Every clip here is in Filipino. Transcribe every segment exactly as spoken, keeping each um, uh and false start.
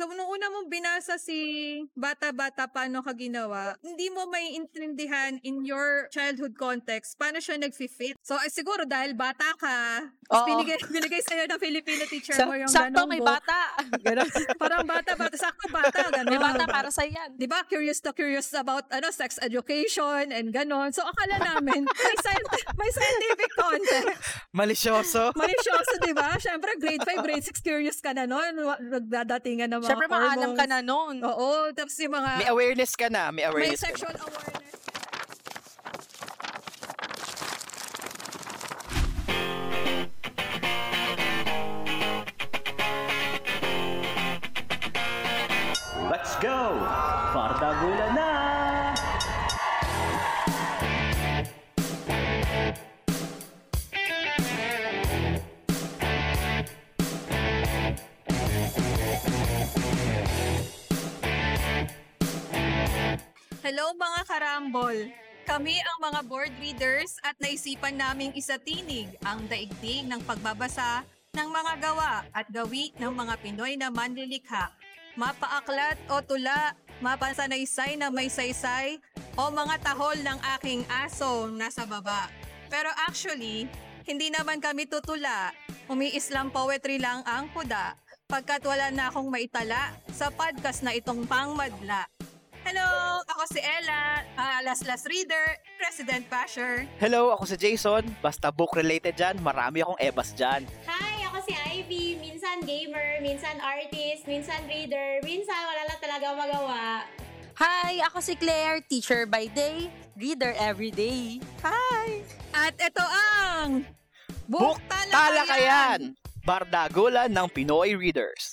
So, nung una mong binasa si Bata-bata Paano Ka Ginawa, hindi mo may intindihan in your childhood context paano siya nag-fit. So, eh, siguro dahil bata ka, binigay, binigay sa'yo ng Filipino teacher sa, mo yung sakto, ganong book. Sakto, may bata. Parang bata-bata, sakto bata, ganon. May bata para sa yan. Diba, curious to curious about ano sex education and ganon. So, akala namin, may, scientific, may scientific context. Malisyoso. Malisyoso, diba? Siyempre, grade five, grade six, curious ka na noon. Nagdadatingan na mga Siyempre, hormones. Maalam ka na noon. Oo, tapos yung mga... May awareness ka na. May awareness May sexual ka na. awareness. Let's go! Partagula na! Hello mga karambol! Kami ang mga board readers at naisipan naming isatinig ang daigdig ng pagbabasa ng mga gawa at gawi ng mga Pinoy na manlilikha. Mapaaklat o tula, mapasanaysay na may saysay, o mga tahol ng aking aso nasa baba. Pero actually, hindi naman kami tutula. Umiislang poetry lang ang kuda pagkat wala na akong maitala sa podcast na itong pangmadla. Hello! Ako si Ella, uh, Last Last Reader, President Basher. Hello! Ako si Jason. Basta book-related dyan, marami akong ebas dyan. Hi! Ako si Ivy. Minsan gamer, minsan artist, minsan reader, minsan wala lang talaga magawa. Hi! Ako si Claire, teacher by day, reader every day. Hi! At ito ang... Bukta Talakayan! Bardagulan ng Pinoy Readers.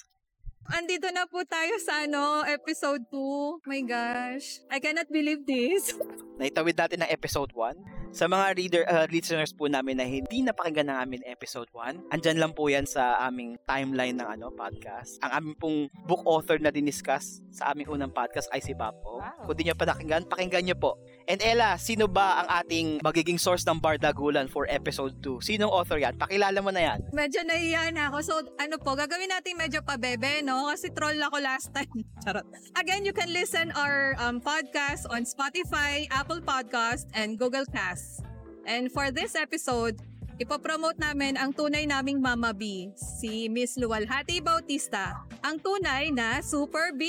Andito na po tayo sa ano, episode two. My gosh, I cannot believe this. Naitawid natin ng episode one. Sa mga reader uh, listeners po namin na hindi napakinggan ng amin episode one, andyan lang po yan sa aming timeline ng ano podcast. Ang aming pong book author na diniscuss sa aming unang podcast ay si Papo. Wow. Kung di nyo pa nakinggan, pakinggan nyo po. And Ella, sino ba ang ating magiging source ng bardagulan for episode two? Sinong author yan? Pakilala mo na yan. Medyo nahiya na ako. So ano po, gagawin natin medyo pabebe, no? Kasi troll ako last time. Charot. Again, you can listen our um, podcast on Spotify, Apple Podcasts, and Google Casts. And for this episode, ipopromote namin ang tunay naming Mama B, si Miss Lualhati Bautista, ang tunay na Super B.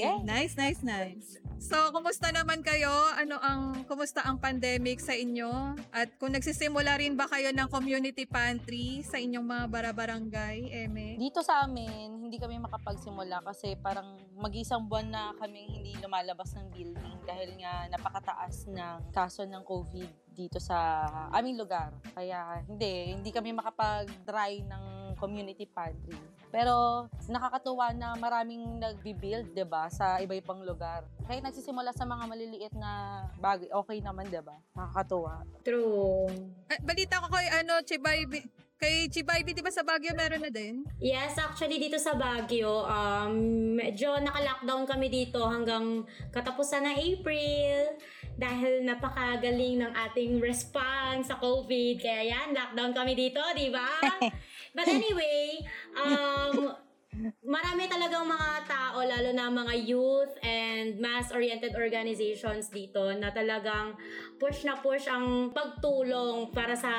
Yay. Nice, nice, nice. So, kumusta naman kayo? Ano ang kumusta ang pandemic sa inyo? At kung nagsisimula rin ba kayo ng community pantry sa inyong mga bara-barangay, Eme? Dito sa amin, hindi kami makapagsimula kasi parang mag-isang buwan na kami hindi lumalabas ng building dahil nga napakataas ng kaso ng COVID dito sa aming lugar. Kaya hindi, hindi kami makapag-try ng community pantry. Pero nakakatuwa na maraming nagbi-build, 'di ba, sa iba-ibang lugar. Kaya nagsisimula sa mga maliliit na bagay. Okay naman, 'di ba? Nakakatuwa. True. Eh, balita ko kay ano, Chibay Kay Chibaybi, di ba sa Baguio meron na din? Yes, actually dito sa Baguio, um, medyo naka-lockdown kami dito hanggang katapusan ng April dahil napakagaling ng ating response sa COVID. Kaya yan, lockdown kami dito, di ba? But anyway, um, marami talagang mga tao, lalo na mga youth and mass-oriented organizations dito na talagang push na push ang pagtulong para sa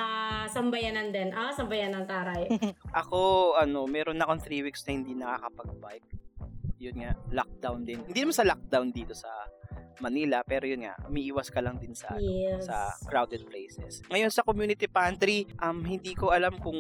sambayanan din. Ah, sambayanan taray. Ako, ano, meron na akong three weeks na hindi nakakapag-bike. Yun nga, lockdown din. Hindi naman sa lockdown dito sa Manila, pero yun nga, umiiwas ka lang din sa yes. ano, sa crowded places. Ngayon sa community pantry, um hindi ko alam kung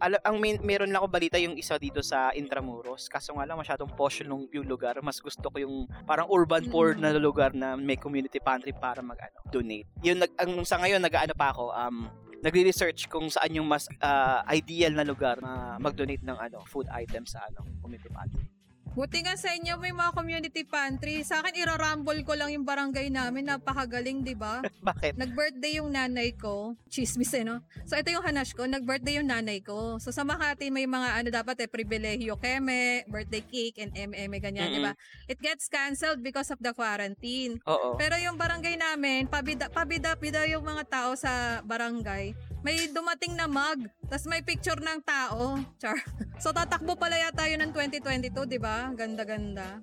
alam, ang may, meron lang ako balita yung isa dito sa Intramuros. Kaso nga lang masyadong posh nung yung lugar. Mas gusto ko yung parang urban poor na lugar na may community pantry para mag-ano, donate. Yun nag ang sa ngayon nag-aano pa ako um nagre-research kung saan yung mas uh, ideal na lugar na mag-donate ng ano, food items sa ano, community pantry. Buti nga sa inyo may mga community pantry. Sa akin, irarambol ko lang yung barangay namin. Napakagaling, di ba? Bakit? Nag-birthday yung nanay ko. Chismis eh, no? So, ito yung hanash ko. Nag-birthday yung nanay ko. So, sa Makati, may mga ano dapat eh, pribilehiyo keme, birthday cake, and M M, ganyan, mm-hmm. di ba? It gets canceled because of the quarantine. Oo. Pero yung barangay namin, pabida, pabida, pabida yung mga tao sa barangay. May dumating na mug, tas may picture ng tao. Char. So tatakbo pala yata yun ng twenty twenty-two, di ba? Ganda-ganda.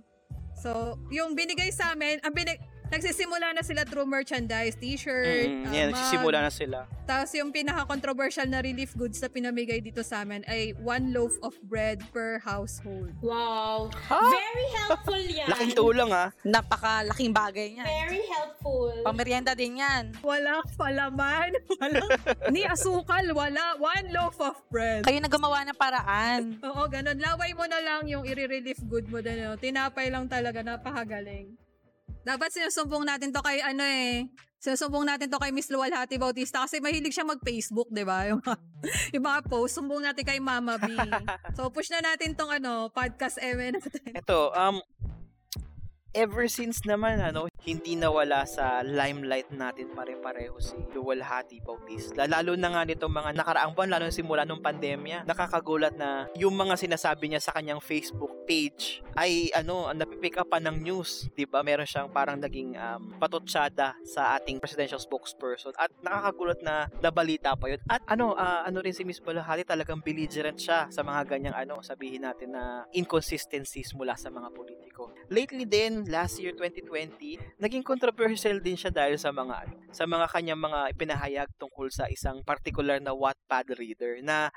So yung binigay sa amin, ang binigay, nagsisimula na sila through merchandise, t-shirt, mm, yeah, um, nagsisimula na sila. Tapos yung pinaka-controversial na relief goods na pinamigay dito sa amin ay one loaf of bread per household. Wow. Huh? Very helpful yan. Laking tulong ah. Napakalaking bagay niyan. Very helpful. Pamerienda din yan. Wala palaman. Wala. Ni asukal, wala. One loaf of bread. Kayo na gumawa ng paraan. Oo, ganun. Laway mo na lang yung i-relief good mo din. No? Tinapay lang talaga. Napakagaling. Dapat sinusumbong natin to kay ano eh. Sinusumbong natin to kay Miss Lualhati Bautista kasi mahilig siya mag-Facebook, 'di ba? Yung, yung mga post, sumbong natin kay Mama B. So push na natin tong ano, podcast event natin. Ito, um ever since naman ano, hindi nawala sa limelight natin pare-pareho si Lualhati Bautista. Lalo na nga nitong mga nakaraang buwan, lalo na simula nung pandemya. Nakakagulat na yung mga sinasabi niya sa kanyang Facebook page ay ano, napipick up pa ng news, 'di ba? Meron siyang parang naging um, patutsada sa ating presidential spokesperson at nakakagulat na nabalita pa 'yun. At ano, uh, ano rin si Miss Lualhati, talagang belligerent siya sa mga ganyang ano, sabihin natin na inconsistencies mula sa mga politiko. Lately din, last year twenty twenty, naging controversial din siya dahil sa mga ano, sa mga kanyang mga ipinahayag tungkol sa isang particular na Wattpad reader na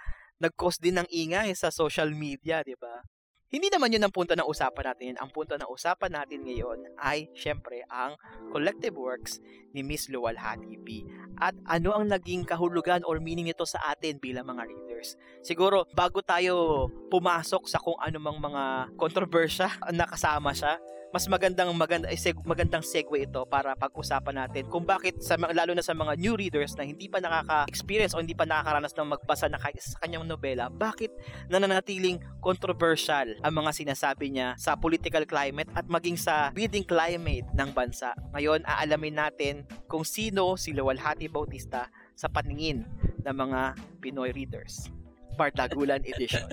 nag-cause din ng ingay sa social media, 'di ba? Hindi naman yun ang punto ng usapan natin yun. Ang punto ng usapan natin ngayon ay, syempre, ang collective works ni Miss Lualhati B. At ano ang naging kahulugan or meaning nito sa atin bilang mga readers. Siguro, bago tayo pumasok sa kung anumang mga kontrobersya na kasama siya, mas magandang maganda, seg, magandang segue ito para pag-usapan natin kung bakit, sa, lalo na sa mga new readers na hindi pa nakaka-experience o hindi pa nakakaranas ng magbasa na kay, sa kanyang nobela, bakit nananatiling controversial ang mga sinasabi niya sa political climate at maging sa reading climate ng bansa. Ngayon, aalamin natin kung sino si Lualhati Bautista sa paningin ng mga Pinoy readers. Bartagulan edition.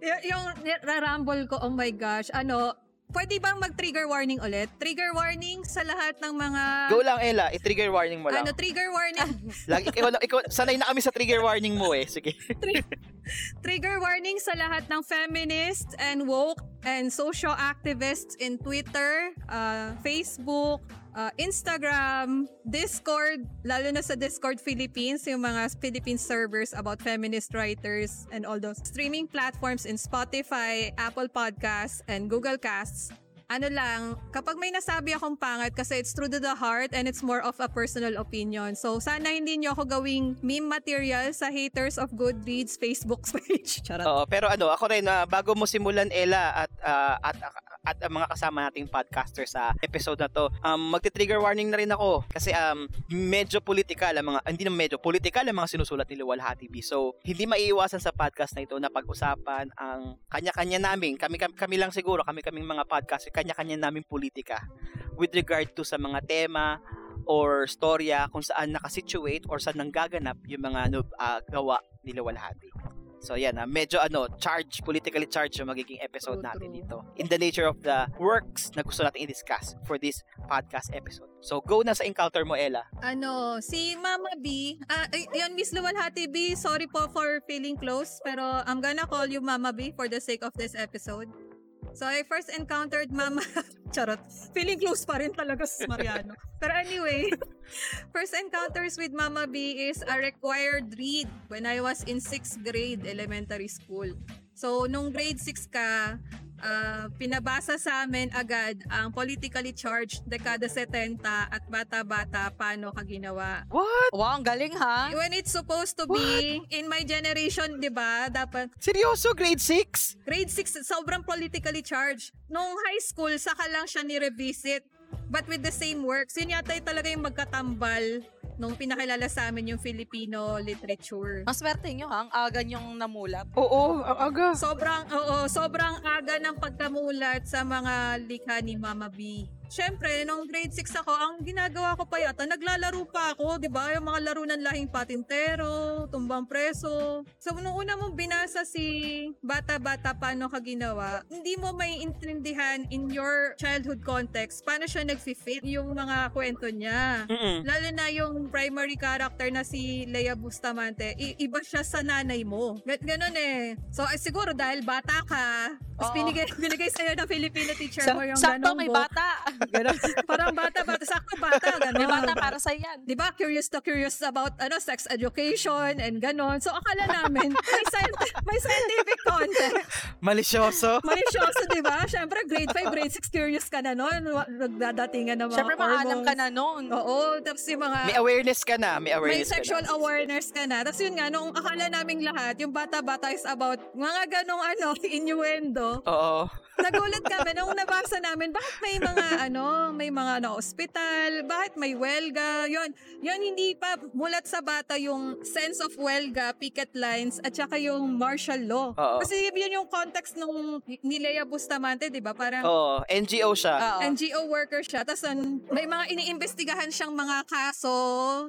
y- yung rarambol ko, oh my gosh, ano, pwede bang mag-trigger warning ulit? Trigger warning sa lahat ng mga... Go lang, Ella. I-trigger warning mo lang. Ano, trigger warning? Lagi, ikaw, ikaw, sanay na kami sa trigger warning mo eh. Sige. Trigger warning sa lahat ng feminists and woke and social activists in Twitter, uh, Facebook, uh, Instagram, Discord, lalo na sa Discord Philippines, yung mga Philippine servers about feminist writers and all those streaming platforms in Spotify, Apple Podcasts, and Google Casts. Ano lang, kapag may nasabi akong pangat kasi it's true to the heart and it's more of a personal opinion. So sana hindi niyo ako gawing meme material sa haters of Goodreads Facebook page. Charot. Oo, pero ano, ako rin, uh, bago mo simulan, Ella, at uh, at at ang mga kasama nating podcaster sa episode na to, um, magti-trigger warning na rin ako kasi um, medyo political ang mga, hindi naman medyo political ang mga sinusulat ni Lualhati B. So hindi maiiwasan sa podcast na ito na pag-usapan ang kanya-kanya naming, kami kami lang siguro, kami-kaming mga podcast, kanya-kanya naming politika with regard to sa mga tema or storya kung saan nakasituate or saan nanggaganap yung mga ano, uh, gawa ni Lualhati. So yan, uh, medyo ano, charge, politically charged yung magiging episode true, natin true. dito in the nature of the works na gusto natin i-discuss for this podcast episode. So go na sa encounter mo, Ella. Ano, si Mama B, uh, yun, Miss Lualhati B, sorry po for feeling close, pero I'm gonna call you Mama B for the sake of this episode. So, I first encountered Mama... Charot. Feeling close pa rin talaga si Mariano. Pero anyway, first encounters with Mama B is a required read when I was in sixth grade elementary school. So, nung grade six ka, uh, pinabasa sa amin agad ang politically charged Dekada seventy at Bata-bata Paano Ka Ginawa. What? Wow, ang galing ha? When it's supposed to be, what? In my generation, di ba? Dapat... Seryoso? Grade six? Grade six, sobrang politically charged. Nung high school, saka lang siya ni-revisit. But with the same works, yun yata talaga yung magkatambal nung pinakilala sa amin yung Filipino literature. Ang swerte nyo ha, ang aga nyong namulat. Oo, ang aga. Sobrang, oo, sobrang aga ng pagkamulat sa mga likha ni Mama B. Siyempre, nung grade six ako, ang ginagawa ko pa yata, naglalaro pa ako, di ba? Yung mga laro ng lahing patintero, tumbang preso. So, nung una mong binasa si Bata-bata Paano Ka Ginawa, hindi mo maiintindihan in your childhood context paano siya nag-fit yung mga kwento niya. Mm-mm. Lalo na yung primary character na si Lea Bustamante, i- iba siya sa nanay mo. Gan- ganun eh. So, eh, siguro dahil bata ka, tapos binigay, binigay sa'yo ng Filipino teacher sa- mo yung ganong book. Sakto may bata. Ganun. Parang bata-bata, sakto bata, ganun. May bata para sa yan. Diba, curious to curious about ano sex education and ganon. So, akala namin, may, sci- may scientific content. Malisyoso. Malisyoso, diba? Siyempre, grade five, grade six, curious ka na nun. Nagdadatingan ng mga Siyempre, hormones. Siyempre, maalam ka na nun. Oo, tapos yung mga... May awareness ka na. May awareness May sexual ka awareness ka na. Tapos yun nga, nung akala naming lahat, yung bata-bata is about mga ganong ano, innuendo. Oo. Nagulat kami nung nabasa namin, bakit may mga ano, may mga ano, ospital, bakit may welga, yon yon hindi pa mulat sa bata yung sense of welga, picket lines, at saka yung martial law. Uh-oh. Kasi yun yung context nung ni Lea Bustamante, di ba? Parang oh, N G O siya. Uh-oh. N G O worker siya. Tapos may mga iniimbestigahan siyang mga kaso.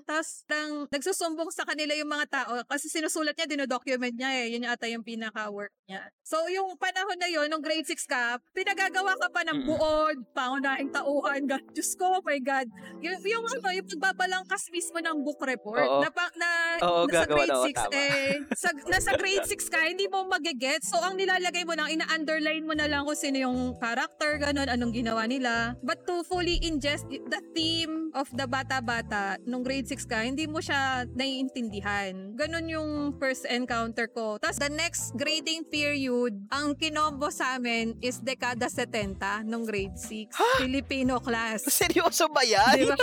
Tapos nagsusumbong sa kanila yung mga tao kasi sinusulat niya, dinodocument niya eh. Yun yung ata yung pinaka-work niya. So yung panahon na yon nung grade six ka, pinagagawa ka pa ng buod, pangunahing tauhan, God, Diyos ko, oh my God. Yung, yung ano, yung pagbabalangkas mismo ng book report, oo. na, na oo, nasa grade six, eh, sa, nasa grade six ka, hindi mo mag-get. So ang nilalagay mo lang, ina-underline mo na lang kung sino yung character, ganun, anong ginawa nila. But to fully ingest the theme of the bata-bata, nung grade six ka, hindi mo siya naiintindihan. Ganun yung first encounter ko. Tapos the next grading period, ang kinombo sa amin is Dekada seventy nung grade six. Filipino class. Seryoso ba yan? Diba?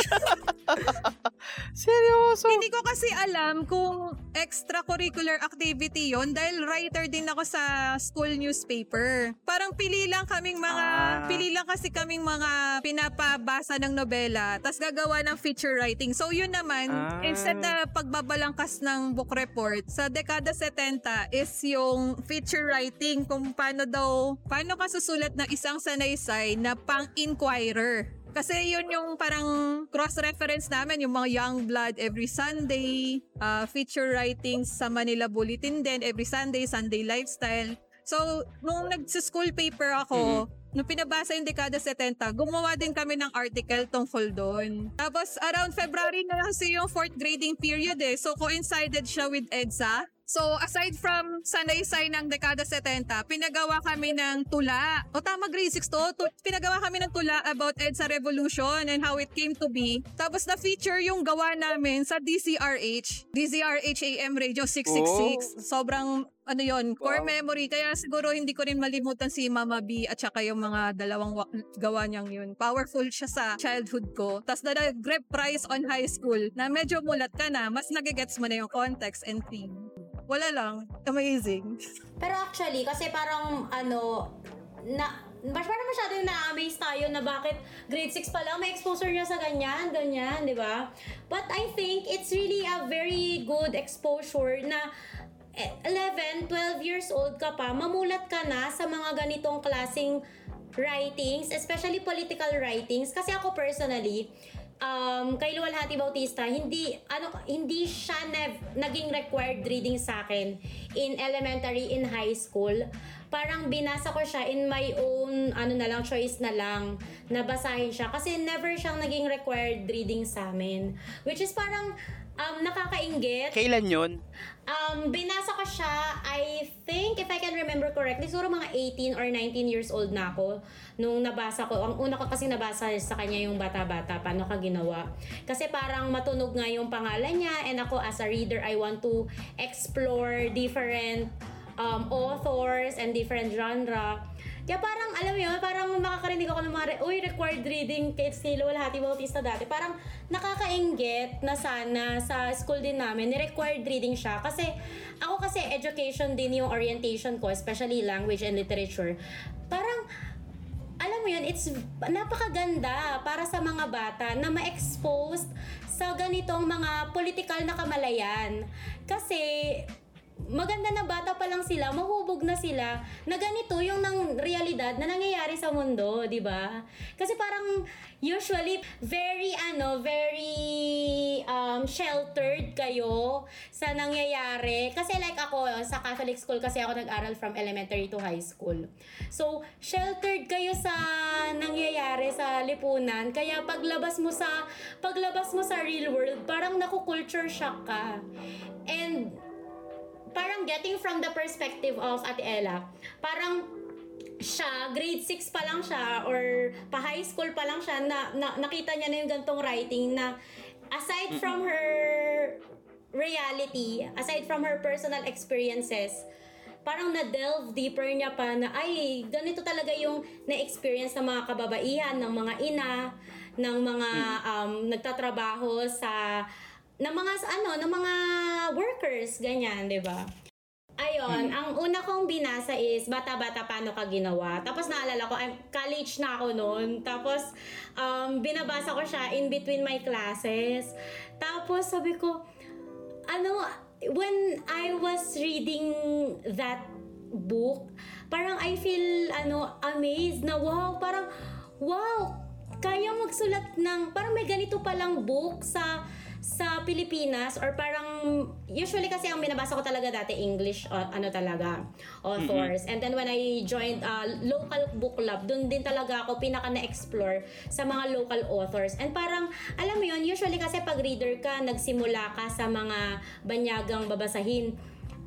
Seryoso? Hindi ko kasi alam kung extracurricular activity yon dahil writer din ako sa school newspaper. Parang pili lang kaming mga, ah. pili lang kasi kaming mga pinapabasa ng nobela tapos gagawa ng feature writing. So yun naman, ah. instead na pagbabalangkas ng book report, sa Dekada seventy is yung feature writing kung paano daw, paano ka susulat ng isang sanaysay na pang-inquirer. Kasi yun yung parang cross-reference namin, yung mga Young Blood every Sunday, uh, feature writing sa Manila Bulletin din every Sunday, Sunday Lifestyle. So, nung nag-school paper ako, mm-hmm. nung pinabasa yung Dekada seventy, gumawa din kami ng article tungkol doon. Tapos, around February na kasi yung fourth grading period eh. So, coincided siya with EDSA. So, aside from sanaysay ng Dekada seventy, pinagawa kami ng tula. O tama, grade six to. to. Pinagawa kami ng tula about EDSA Revolution and how it came to be. Tapos na-feature yung gawa namin sa D Z R H. D Z R H A M Radio six six six. Oh. Sobrang... ano yon core wow. memory. Kaya siguro hindi ko rin malimutan si Mama B at saka yung mga dalawang wa- gawa niyang yun. Powerful siya sa childhood ko. Tapos na nag-grab prize on high school na medyo mulat ka na, mas nagigets mo na yung context and theme. Wala lang. Amazing. Pero actually, kasi parang ano, na... Mas parang masyadong na-amaze tayo na bakit grade six pa lang may exposure niya sa ganyan, ganyan, di ba? But I think it's really a very good exposure na eleven, twelve years old ka pa, mamulat ka na sa mga ganitong klaseng writings, especially political writings. Kasi ako personally, um, kay Lualhati Bautista, hindi, ano, hindi siya nev- naging required reading sa akin in elementary, in high school. Parang binasa ko siya in my own, ano na lang, choice na lang, nabasahin siya. Kasi never siyang naging required reading sa amin. Which is parang, Um, nakakainggit. Kailan yun? Um, binasa ko siya, I think, if I can remember correctly, siguro mga eighteen or nineteen years old na ako nung nabasa ko. Ang una ko kasi nabasa sa kanya yung Bata-bata, Paano Ka Ginawa. Kasi parang matunog nga yung pangalan niya, and ako as a reader, I want to explore different um, authors and different genre. Kaya parang, alam mo yun, parang makakarinig ako ng mga, re- uy, required reading kay Lualhati Bautista dati. Parang nakakainggit na sana sa school din namin, ni-required reading siya. Kasi, ako kasi education din yung orientation ko, especially language and literature. Parang, alam mo yun, it's napakaganda para sa mga bata na ma-exposed sa ganitong mga political na kamalayan. Kasi, maganda na bata pa lang sila, mahubog na sila na ganito yung nang realidad na nangyayari sa mundo, di ba? Kasi parang usually very ano, very um, sheltered kayo sa nangyayari. Kasi like ako, sa Catholic school kasi ako nag-aral from elementary to high school. So, sheltered kayo sa nangyayari sa lipunan. Kaya paglabas mo sa paglabas mo sa real world, parang naku-culture shock ka. And parang getting from the perspective of Ate Ella, parang siya, grade six pa lang siya or pa high school pa lang siya na, na nakita niya na yung gantong writing na aside from her reality, aside from her personal experiences, parang na-delve deeper niya pa na ay, ganito talaga yung na-experience ng mga kababaihan, ng mga ina, ng mga um, nagtatrabaho sa ng mga ano, ng mga workers, ganyan, di ba? Ayon, mm-hmm. ang una kong binasa is Bata-bata Paano Ka Ginawa. Tapos naalala ko, I'm, college na ako noon. Tapos um, binabasa ko siya in between my classes. Tapos sabi ko, ano, when I was reading that book, parang I feel ano, amazed na wow, parang wow, kaya magsulat ng, parang may ganito palang book sa sa Pilipinas or parang usually kasi ang binabasa ko talaga dati English uh, ano talaga authors, mm-hmm. and then when I joined uh, local book club, dun din talaga ako pinaka na-explore sa mga local authors. And parang alam mo yun, usually kasi pag reader ka, nagsimula ka sa mga banyagang babasahin,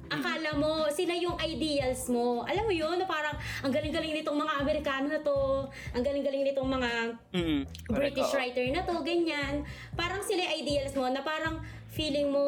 akala mo sila yung ideals mo, alam mo yun, na parang ang galing-galing nitong mga Amerikano na to, ang galing-galing nitong mga mm-hmm. British oh. writer na to, ganyan, parang sila yung ideals mo na parang feeling mo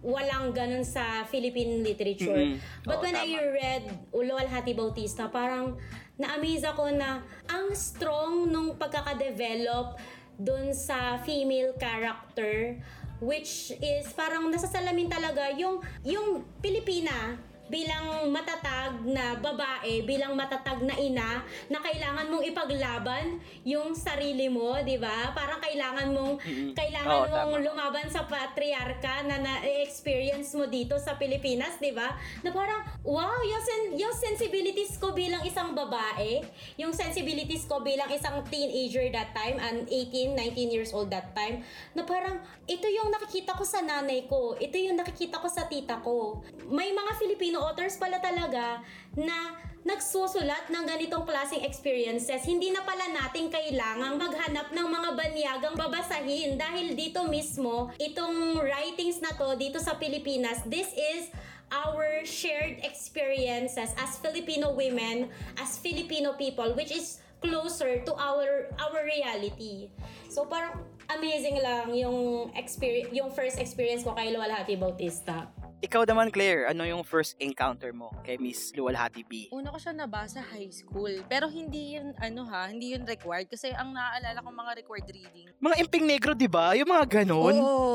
walang ganun sa Philippine literature. Mm-hmm. But oh, when tama. I read Lualhati Bautista, parang na-amaze ako na ang strong nung pagkakadevelop dun sa female character, which is parang nasasalamin talaga yung yung Pilipina bilang matatag na babae, bilang matatag na ina, na kailangan mong ipaglaban yung sarili mo, di ba? Parang kailangan mong mm-hmm. kailangan oh, mong tama. lumaban sa patriarka na na-experience mo dito sa Pilipinas, di ba? Na parang, wow, yung, sen- yung sensibilities ko bilang isang babae, yung sensibilities ko bilang isang teenager that time, and eighteen, nineteen years old that time, na parang, ito yung nakikita ko sa nanay ko, ito yung nakikita ko sa tita ko. May mga Filipino authors pala talaga na nagsusulat ng ganitong klaseng experiences. Hindi na pala natin kailangang maghanap ng mga banyagang babasahin dahil dito mismo, itong writings na to dito sa Pilipinas, this is our shared experiences as Filipino women, as Filipino people, which is closer to our our reality. So parang amazing lang yung experience, yung first experience ko kay Lualhati Bautista. Ikaw naman, Claire, ano yung first encounter mo kay Miss Lualhati B? Una ko siya nabasa high school. Pero hindi yun, ano ha, hindi yun required. Kasi ang naaalala kong mga required reading. Mga Imping Negro, di ba? Yung mga ganon. Oo.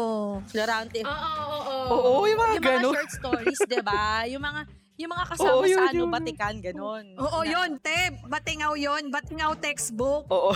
Florante. Oo, oo, oo. Oo, yung mga ganon. Yung mga short stories, di ba? Yung mga... Yung mga kasama oh, yun, sa ano, yun, Batikan, ganun. Oo, na, yun, te. Batengaw yun. Batengaw textbook. Oo.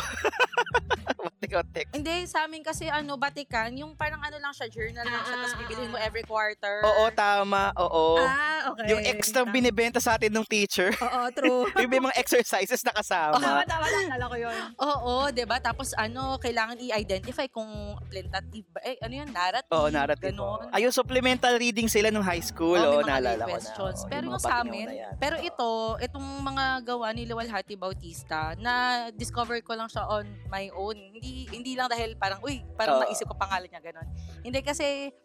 Batengaw textbook. Hindi, sa amin kasi, ano, Batikan, yung parang ano lang siya, journal lang ah, siya, ah, tapos bibilihin mo every quarter. Oo, tama. Oo. Ah, okay. Yung extra tama. binibenta sa atin ng teacher. Oo, true. Yung may mga exercises na kasama. Oo, tama, tama lang. Alam ko yun. Oo, diba? Tapos, ano, kailangan i-identify kung plantative ba. Eh, ano yun? Narrative. Oo, narrative. Ganun. Ayun, supplemental reading sila nung high school. Oo, oh, naalala ko na. Sa amin, pero ito, itong mga gawa ni Lualhati Bautista na discover ko lang siya on my own. Hindi hindi lang dahil parang uy, parang oh. naisip ko pangalan niya ganun. Hindi kasi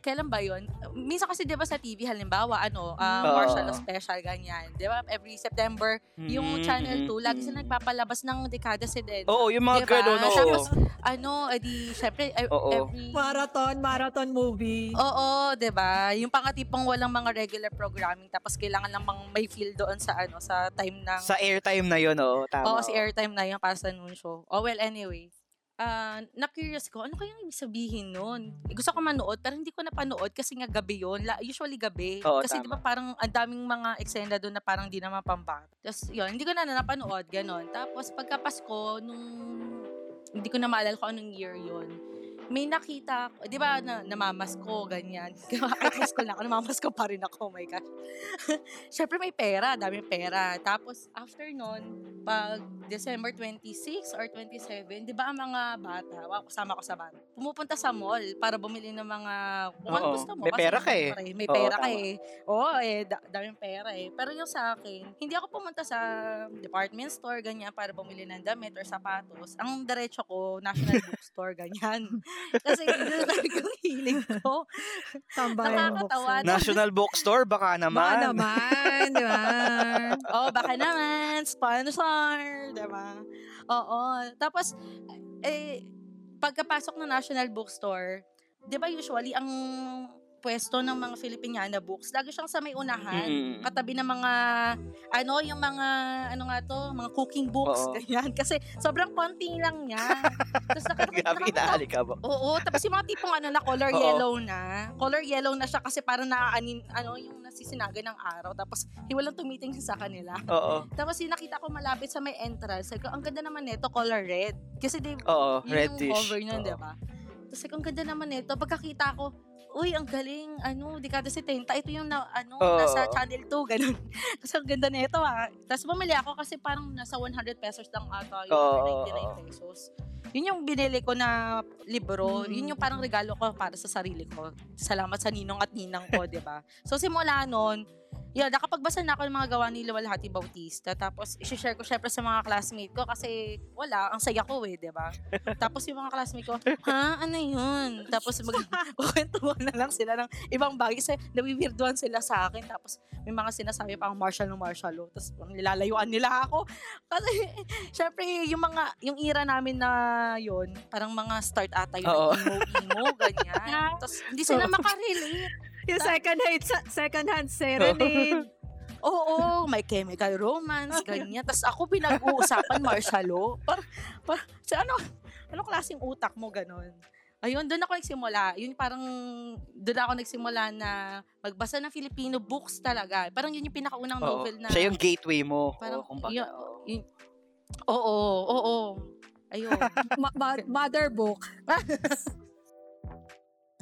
kailan ba 'yon? Minsan kasi 'di ba sa T V halimbawa ano, uh, oh. Martial Law special ganyan. 'Di ba? Every September, mm-hmm. yung Channel two lagi sila nagpapalabas ng Dekada seventy. Oo, oh, yung mga diba? Ganun. Oh. Tapos ano, edi syempre oh, oh. every marathon, marathon movie. Oo, oh, oh, 'di ba? Yung pangatipong walang mga regular programming tapos kailangan lang mang may feel doon sa ano, sa time ng sa airtime na 'yon, oo, oh, tama. Oo, oh, si airtime na 'yung para sa anunsyo. Oh, well, anyway. Uh, na-curious ko, ano kayang ibig sabihin nun? Gusto ko manood, pero hindi ko napanood kasi nga gabi yun. Usually gabi. Oo, kasi di ba parang ang daming mga eksena doon na parang di naman pambata. Tapos yun, hindi ko na napanood, ganon. Tapos pagkapas ko, nung hindi ko na maalala kung anong year yun. may nakita ako, di ba, na, namamasko, ganyan. Kahit high school na ako, namamasko pa rin ako, oh my gosh. Siyempre may pera, daming pera. Tapos, after nun, pag December twenty-six or twenty-seven, di ba ang mga bata, wow, kasama ko sa bata, pumupunta sa mall para bumili ng mga, kung ano gusto mo. May kasi pera ka eh. May Oo, pera ka eh. Oo, eh, da- daming pera eh. Pero yung sa akin, hindi ako pumunta sa department store, ganyan, para bumili ng damit or sapatos. Ang diretso ko, National Bookstore, ganyan. Kasi yun talagang hiling ko. Tambay nakakatawa. National Bookstore, baka naman. Baka naman, di ba? Oo, oh, baka naman. Sponsor, di ba? Oo. Tapos, eh, pagkapasok ng National Bookstore, di ba usually, ang pwesto ng mga Filipiniana books, lagi siyang sa may unahan, mm-hmm. katabi ng mga, ano, yung mga, ano nga to, mga cooking books, oo. Ganyan. Kasi, sobrang konting lang niya. Tapos, nakakali ka ba? Oo, tapos yung mga tipong, ano, na color oo. Yellow na. Color yellow na siya kasi parang naaanin, ano, yung nasisinaga ng araw. Tapos, walang tumiting siya sa kanila. Oo. Tapos, yung nakita ko malapit sa may entrance, sabi ko, ang ganda naman nito, color red. Kasi, di, oo, yun reddish. Yung cover nun, di ba? Tapos, ang ganda naman nito. Pagkakita ko, uy, ang galing, ano, Dekada seventy, ito yung, na, ano, oh. nasa Channel two, ganun. Kasi ang ganda na ito, ah. Tapos bumili ako kasi parang nasa one hundred pesos lang ata, yung oh. ninety-nine pesos. Yun yung binili ko na libro, mm-hmm. yun yung parang regalo ko para sa sarili ko. Salamat sa ninong at ninang ko, di ba? So, simula nun, yeah, nakapagbasa na ako ng mga gawa ni Lualhati Bautista. Tapos, isi-share ko syempre sa mga classmate ko kasi wala, ang saya ko eh, di ba? Tapos yung mga classmate ko, ha? Ano yun? Tapos, magkwentuhan na lang sila ng ibang bagay. Kasi, nawiwirduhan sila sa akin. Tapos, may mga sinasabi pa ang martial ng martial law. Tapos, nilalayuan nila ako. Kasi, syempre, yung mga, yung era namin na yun, parang mga start ata yung emo-emo, ganyan. Tapos, hindi sila makarelate. Yung second-hand second-hand serenade. Oo, may chemical romance, ganyan. Tapos ako pinag-uusapan martial law. Par, par, sa ano, anong klaseng utak mo, ganun? Ayun, doon ako nagsimula. Yun parang, doon ako nagsimula na magbasa ng Filipino books talaga. Parang yun yung pinakaunang oo. Novel na... Siya yung gateway mo. Parang, oo, yun, yun, oo, oo. Ayun. Ma- mother book.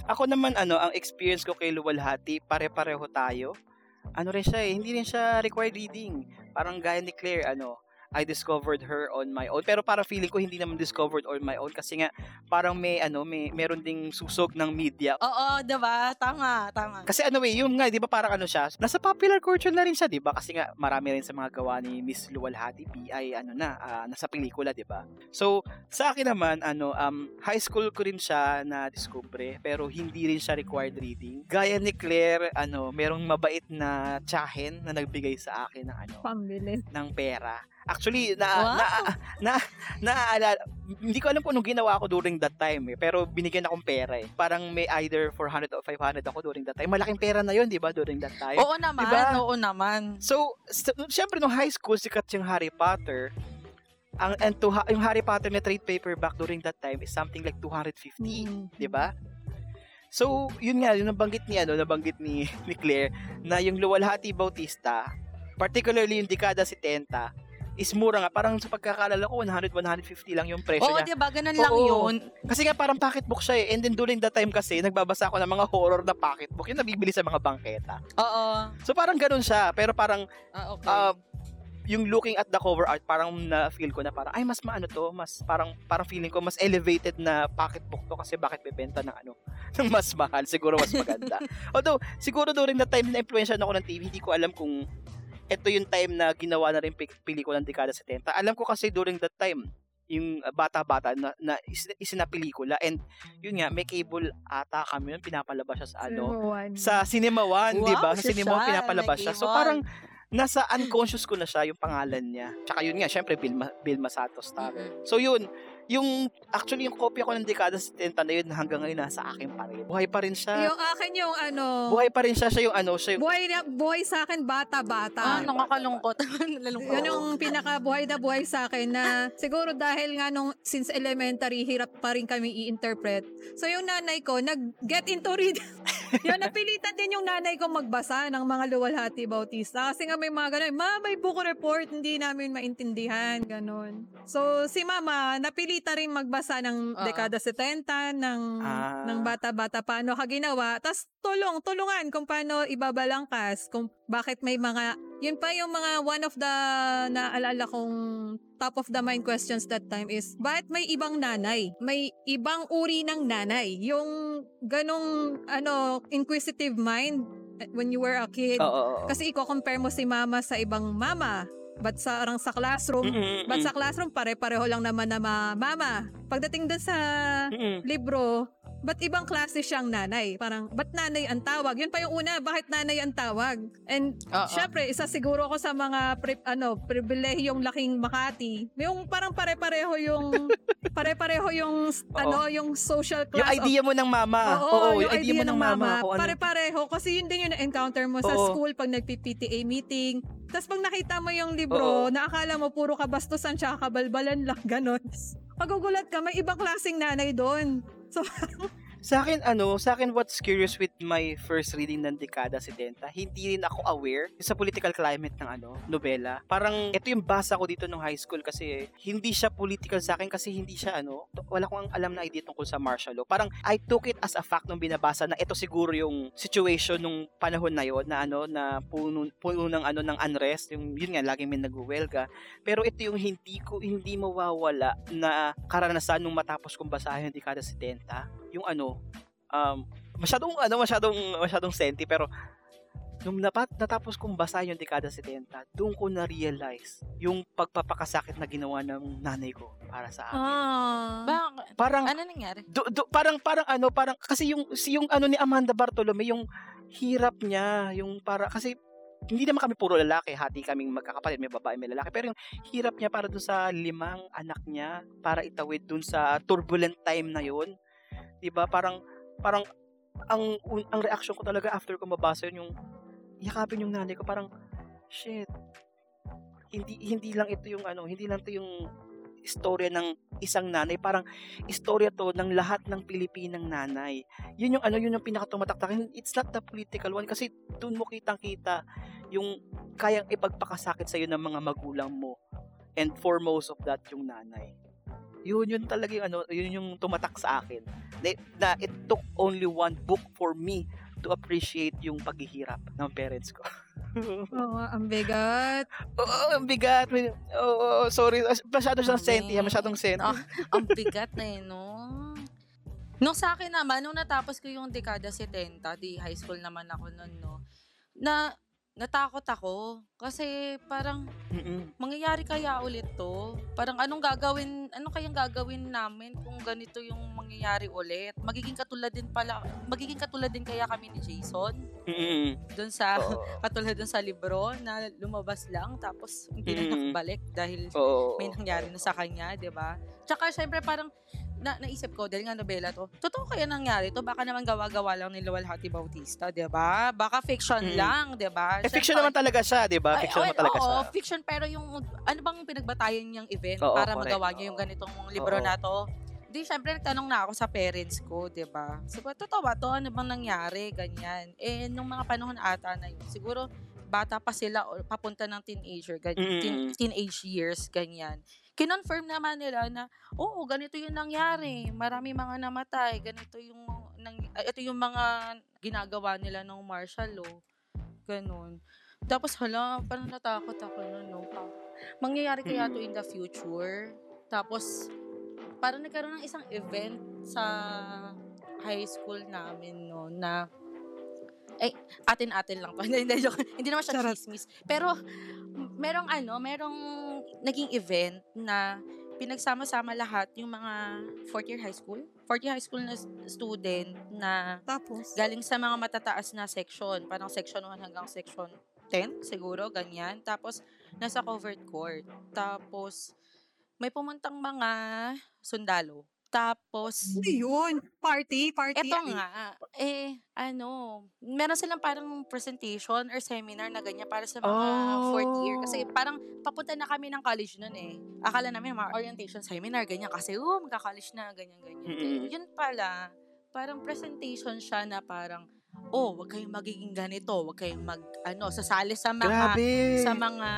Ako naman, ano, ang experience ko kay Lualhati, pare-pareho tayo. Ano rin siya eh, hindi rin siya required reading. Parang gaya ni Claire, ano, I discovered her on my own. Pero para feeling ko, hindi naman discovered on my own kasi nga, parang may, ano, may, meron ding susog ng media. Oo, diba? Tama, tama. Kasi ano eh, yung nga, diba parang ano siya, nasa popular culture na rin siya, diba? Kasi nga, marami rin sa mga gawa ni Miss Lualhati P ay, ano na, uh, nasa pelikula, diba? So, sa akin naman, ano, um, high school ko rin siya na discover, pero hindi rin siya required reading. Gaya ni Claire, ano, merong mabait na tsahin na nagbigay sa akin ng ano, pambili. Ng pera. Actually, na, wow. na, na, na, na, hindi ko alam po nung ginawa ako during that time eh. Pero binigyan akong pera eh. Parang may either four hundred or five hundred ako during that time. Malaking pera na yun, di ba, during that time? Oo naman, diba? Oo naman. So, syempre nung high school, sikat yung Harry Potter. Ang, and to, yung Harry Potter na trade paperback during that time is something like two hundred fifty, mm. di ba? So, yun nga, yung nabanggit ni, ano, nabanggit ni, ni Claire, na yung Lualhati Bautista, particularly yung Dekada seventy, is mura nga. Parang sa pagkakalala ko, one hundred, one fifty lang yung presyo oo, niya. Oo, diba? Ganun oo, lang yun. Kasi nga parang pocketbook siya eh. And then during that time kasi, nagbabasa ako ng mga horror na pocketbook. Yung nabibili sa mga bangketa. Oo. So parang ganun siya. Pero parang, ah, okay. uh, yung looking at the cover art, parang na-feel ko na parang, ay, mas maano to, mas parang, parang feeling ko, mas elevated na pocketbook to kasi bakit bebenta ng ano, ng mas mahal. Siguro mas maganda. Although, siguro during that time na influensyan ako ng T V, hindi ko alam kung ito yung time na ginawa na rin pelikula ng Dekada seventy. Alam ko kasi during that time, yung bata-bata na, na isinapelikula. And yun nga, may cable ata kami nun, pinapalabas siya sa ano. Sa Cinema one, wow, diba? Sa Cinema one, pinapalabas siya. So parang, nasa unconscious ko na siya yung pangalan niya. Tsaka yun nga, syempre, Vilma, Vilma Santos Star. So yun, yung, actually, yung kopya ko ng Dekada seventy na yun, hanggang ngayon, nasa akin pa rin. Buhay pa rin siya. Yung akin yung ano... Buhay pa rin siya, siya yung ano, siya yung... Buhay, na, buhay sa akin, bata-bata. Ah, nakakalungkot. Yun yung pinaka-buhay na buhay sa akin na siguro dahil nga nung, since elementary, hirap pa rin kami i-interpret. So yung nanay ko, nag-get into reading... Yun, napilitan din yung nanay ko magbasa ng mga Lualhati Bautista. Kasi nga may mga ganun, ma, may book report, hindi namin maintindihan, ganun. So, si mama, napilitan rin magbasa ng uh-huh. Dekada seventy, ng, uh-huh. ng Bata-bata Paano Ka Ginawa. Tapos, tulong, tulungan kung paano ibabalangkas, kung bakit may mga, yun pa yung mga one of the naalala kong top of the mind questions that time is, bakit may ibang nanay? May ibang uri ng nanay. Yung ganong, ano, inquisitive mind when you were a kid. Uh-oh. Kasi i-compare mo si mama sa ibang mama. But sa, arang sa classroom, mm-mm, but sa classroom, pare-pareho lang naman na mama. Pagdating dun sa mm-mm. libro, ba't ibang klase siyang nanay? Parang, ba't nanay ang tawag? Yun pa yung una, bakit nanay ang tawag? And, uh-oh, syempre, isa siguro ko sa mga pri- ano, pribilehiyong laking Makati, yung parang pare-pareho yung, pare-pareho yung, ano, yung social class. Yung idea of, mo ng mama. Oo, oo, yung, yung idea, idea mo ng mama. mama. Pare-pareho, kasi yun din yung na-encounter mo sa oo. school pag nag-P T A meeting. Tapos pag nakita mo yung libro, oo, na akala mo puro kabastusan siya, kabalbalan lang, ganon. Magugulat ka, may ibang klaseng nanay doon. So, sa akin, ano, sa akin, what's curious with my first reading ng Dekada seventy, hindi rin ako aware sa political climate ng, ano, nobela. Parang, ito yung basa ko dito nung high school kasi eh, hindi siya political sa akin kasi hindi siya, ano, wala kong alam na idea tungkol sa martial law. Parang, I took it as a fact nung binabasa na ito siguro yung situation nung panahon na yon na, ano, na puno, puno ng, ano, ng unrest. Yung, yun nga, laging may nagwuwelga. Pero ito yung hindi ko, hindi mawawala na karanasan nung matapos kong basahin ng Dekada seventy. Yung, ano, Um, masyadong ano masyadong masyadong senti, pero nung napat, natapos kong basa yung Dekada seventy, doon ko na-realize yung pagpapakasakit na ginawa ng nanay ko para sa akin. Oh. Ba- parang ano nangyari? Do, do, parang parang ano parang kasi yung si yung ano ni Amanda Bartolome, yung hirap niya, yung para kasi hindi naman kami puro lalaki, hati kaming magkakapatid, may babae, may lalaki, pero yung hirap niya para dun sa limang anak niya para itawid dun sa turbulent time na yun. 'Di ba? Parang parang ang ang reaction ko talaga after ko mabasa yun, yung yakapin yung nanay ko, parang shit. Hindi hindi lang ito yung ano, hindi lang ito yung istorya ng isang nanay, parang istorya to ng lahat ng Pilipinang nanay. Yun yung ano, yun yung pinakatumataktak. It's not the political one kasi doon mo kitang-kita yung kayang ipagpakasakit sa iyo ng mga magulang mo. And foremost of that, yung nanay. Yun yun talaga yung ano, yun yung tumatak sa akin. Na it took only one book for me to appreciate yung paghihirap ng parents ko. Oo, ang bigat. Oo, ang bigat. Oo, sorry. Masyado siyang senti. Masyadong senti. Oh, ang bigat na eh, no? No, sa akin naman, nung natapos ko yung Dekada seventy, di high school naman ako nun, no? Na, natakot ako. Kasi parang, mm-mm, mangyayari kaya ulit to? Parang anong gagawin, anong kayang gagawin namin kung ganito yung mangyayari ulit? Magiging katulad din pala, magiging katulad din kaya kami ni Jason? Mm-hmm. Doon sa, oh, katulad doon sa libro na lumabas lang, tapos hindi mm-hmm. na nakabalik dahil oh, may nangyari na sa kanya, diba? Tsaka syempre parang, na naisip ko dahil nga nobela to. Totoo kaya nangyari to? Baka naman gawa-gawa lang ni Lualhati Bautista, 'di ba? Baka fiction hmm. lang, 'di ba? Eh, fiction naman talaga siya, 'di ba? Fiction ay, naman talaga oo, siya. Oo, fiction, pero yung ano bang pinagbatayan niyang event oo, para correct. magawa niya yung ganitong libro oo. na to? Di syempre nagtanong na ako sa parents ko, 'di ba? So, totoo ba to? Ano bang nangyari? Ganyan. Eh nung mga panahon ata na yun, siguro bata pa sila o papunta ng teenager, ganyan, mm. teen, teenage years, ganyan. Kinonfirm naman nila na, oo, ganito yung nangyari. Marami mga namatay. Ganito yung, nang, ito yung mga ginagawa nila ng martial law. Ganun. Tapos, hala, parang natakot ako nun, no? Mangyayari kaya to in the future. Tapos, parang nagkaroon ng isang event sa high school namin, no? Na, eh, atin-atin lang pa. Hindi, hindi, hindi naman siya chismis. Pero, merong ano, merong naging event na pinagsama-sama lahat yung mga fourth year high school. fourth year high school na student na tapos galing sa mga matataas na section. Parang section one hanggang section ten siguro, ganyan. Tapos, nasa covered court. Tapos, may pumuntang mga sundalo. Tapos, hindi yun. Party, party. Ito ay. nga, eh, ano, meron silang parang presentation or seminar na ganyan para sa mga oh. fourth year. Kasi parang papunta na kami ng college nun eh. Akala namin mga orientation seminar, ganyan. Kasi, oh, magka-college na, ganyan, ganyan. Mm-hmm. Yun pala, parang presentation siya na parang, oh, wag kayong magiging ganito, wag kayong mag ano, sasali sa mga Grabe. sa mga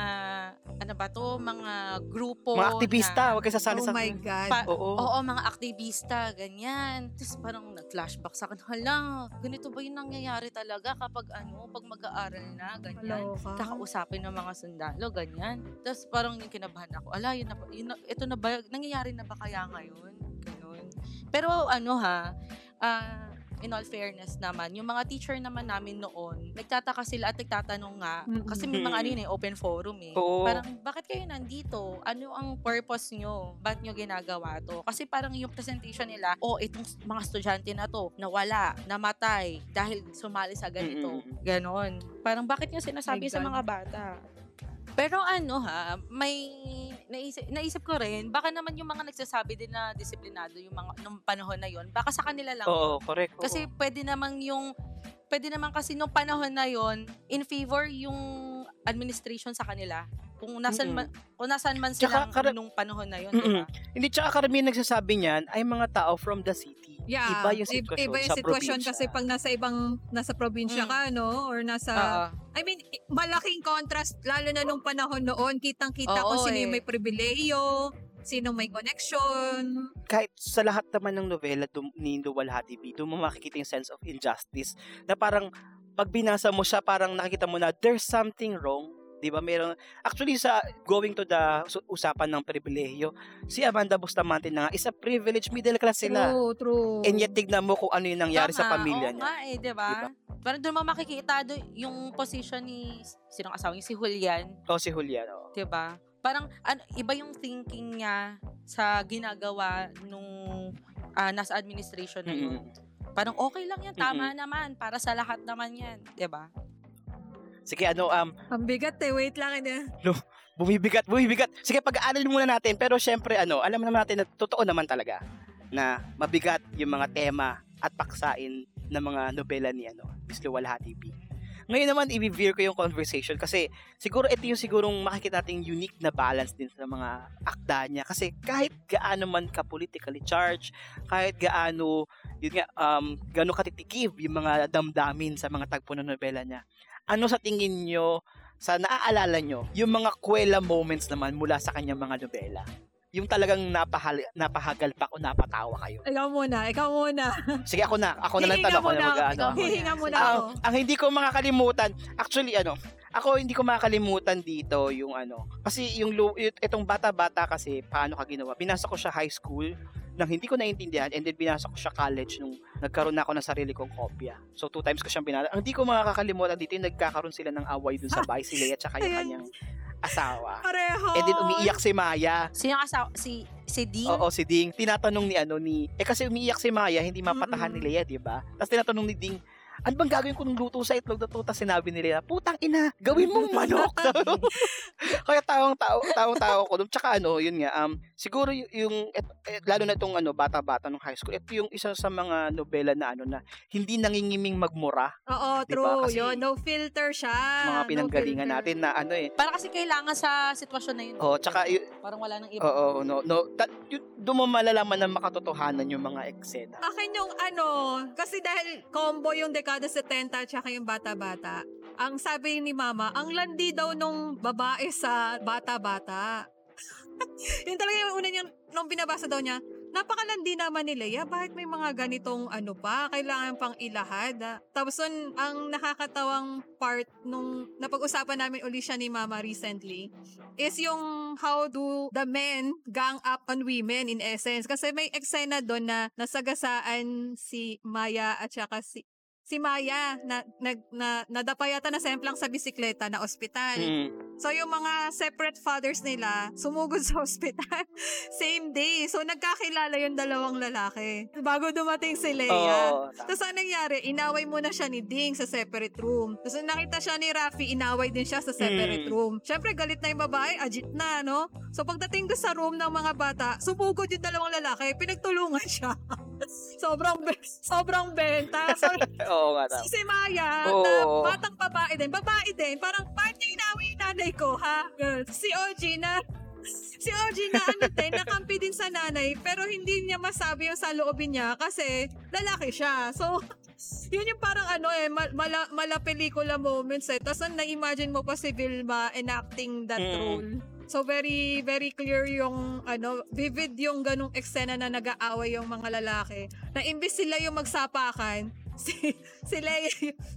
ano ba to, mga grupo, mga aktivista, na, wag kayong sasali oh sa Oh my god. Pa, oo. oo, mga aktivista, ganyan. Tapos parang nag-flashback sa akin, hala, ganito ba 'yung nangyayari talaga kapag ano, pag mag-aaral na, ganyan. Kakausapin ng mga sundalo, ganyan. Tapos parang 'yung kinabahan ako. Ala, 'yun na, yun, ito na ba nangyayari na ba kaya ngayon? Ganun. Pero ano ha, ah uh, in all fairness naman, yung mga teacher naman namin noon, nagtataka sila at nagtatanong nga, mm-hmm. kasi may mga ano yun eh, open forum eh. Oo. Parang, bakit kayo nandito? Ano ang purpose nyo? Ba't nyo ginagawa to? Kasi parang yung presentation nila, oh, itong mga estudyante na to, nawala, namatay, dahil sumali sa ganito. Mm-hmm. Ganon. Parang, bakit nyo sinasabi sa mga bata? Pero ano ha, may naisip, naisip ko rin, baka naman yung mga nagsasabi din na disiplinado yung mga nung panahon na yon, baka sa kanila lang. Oo, correct. Kasi oo. pwede naman yung pwede naman kasi nung panahon na yon, in favor yung administration sa kanila. Kung nasan man, mm-hmm. kung nasan man sila kar- nung panahon na yun, mm-hmm. di ba? Hindi, tsaka karamihan nagsasabi niyan ay mga tao from the city. Yeah, iba yung sitwasyon, iba yung sitwasyon kasi pag nasa ibang, nasa probinsya mm-hmm. ka, no? Or nasa, uh-huh. I mean, malaking contrast, lalo na nung panahon noon, kitang-kita ko sino eh. yung may pribileyo, sino may connection. Kahit sa lahat naman ng novela dum- ni Lualhati B, doon mo makikita yung sense of injustice na parang pag binasa mo siya, parang nakikita mo na there's something wrong. Diba? Meron, actually, sa going to the usapan ng pribilehiyo, si Amanda Bustamante na nga, is a privileged middle class sila. True, true. And yet, tignan mo kung ano yung nangyari Tama, sa pamilya niya. Tama, oo nga eh, diba? diba? Parang doon mo makikita do, yung position ni, sinong asawa niya? Si Julian. Oo, oh, si Julian, oo. Oh. Diba? Parang, ano, iba yung thinking niya sa ginagawa nung uh, nasa administration na yun. Mm-hmm. Parang okay lang yan, tama mm-hmm. naman, para sa lahat naman yan, diba? Sige, ano, um... Ang bigat eh, wait lang. Eh. No, bumibigat, bumibigat. Sige, pag-aaral muna natin. Pero syempre, ano, alam naman natin na totoo naman talaga na mabigat yung mga tema at paksain ng mga nobela ni, ano, Miss Lualhati B. Ngayon naman, i-veer ko yung conversation kasi siguro ito yung sigurong makikita natin unique na balance din sa mga akda niya. Kasi kahit gaano man ka-politically charged, kahit gaano, yun nga, um, gaano katitikiv yung mga damdamin sa mga tagpo ng nobela niya, ano sa tingin nyo, sa naaalala nyo, yung mga kwela moments naman mula sa kanyang mga nobela? Yung talagang napahal, napahagalpak o napatawa kayo? Ikaw muna, ikaw muna. Sige, ako na. Ako na lang tanong ko na mag-ano. Hihinga muna ako. Ang, ang hindi ko makakalimutan, actually ano, ako hindi ko makakalimutan dito yung ano, kasi yung itong bata-bata kasi, paano ka ginawa? Binasa ko siya high school, nang hindi ko naiintindihan, and then binasa ko siya college nung nagkaroon na ako ng sarili kong kopya. So, two times ko siyang binasa. Ang di ko makakalimutan dito yung nagkakaroon sila ng away dun sa bahay, si Lea at saka yung kanyang asawa. Pareho! And then umiiyak si Maya. Sino yung asawa? Si, si Ding? Oo, si Ding. Tinatanong ni ano ni... Eh kasi umiiyak si Maya, hindi mapatahan mm-hmm. ni Lea, diba? Tapos tinatanong ni Ding, ano bang gagawin ko ng luto sa itlog na to? Tapos sinabi ni Lea, putang ina, gawin mong manok. Kaya tawang-tawang tawang tao ko. Tsaka ano, yun nga, um, siguro yung, et, et, lalo na itong ano, bata-bata ng high school, ito yung isa sa mga nobela na ano na, hindi nangingiming magmura. Oo, diba? True. Kasi yun, no filter siya. Mga pinanggalingan no natin na ano eh. Para kasi kailangan sa sitwasyon na yun. Oo, tsaka yun. Parang wala nang iba. Oo, no. no ta- yun, doon mo malalaman na makatotohanan yung mga eksena. Akin yung ano, kasi dahil combo yung deka Dekada seventy at saka yung bata-bata, ang sabi ni mama, ang landi daw nung babae sa bata-bata. Yun talaga yung una niyang, nung binabasa daw niya, napakalandi naman ni Lea, bakit may mga ganitong ano pa, kailangan pang ilahad. Ha? Tapos nun, ang nakakatawang part nung napag-usapan namin uli siya ni mama recently, is yung how do the men gang up on women in essence. Kasi may eksena doon na nasagasaan si Maya at saka si si Maya na, na, na nadapa yata na semplang sa bisikleta na ospital. Mm. So yung mga separate fathers nila sumugod sa ospital same day. So nagkakilala yung dalawang lalaki bago dumating si Lea. Oh, tapos anong nangyari? Inaway muna siya ni Ding sa separate room. Tapos nakita siya ni Raffy, inaway din siya sa separate mm. room. Syempre galit na yung babae, agit na, no? So pagdating doon sa room ng mga bata, sumugod yung dalawang lalaki, pinagtulungan siya. sobrang sobrang benta. So, oo nga. Si Maya, oh, na batang babae din. Babae din. Parang, paano niya inawi yung nanay ko, ha? Si O G na, si O G na ano din, nakampi din sa nanay, pero hindi niya masabi yung saloobin niya kasi lalaki siya. So, Yun yung parang ano eh, mala, mala pelikula moments eh. Tapos na-imagine mo pa si Vilma enacting that mm. role. So very, very clear yung, ano, vivid yung ganung eksena na nag-aaway yung mga lalaki. Na imbis sila yung magsapakan, si, si Lea,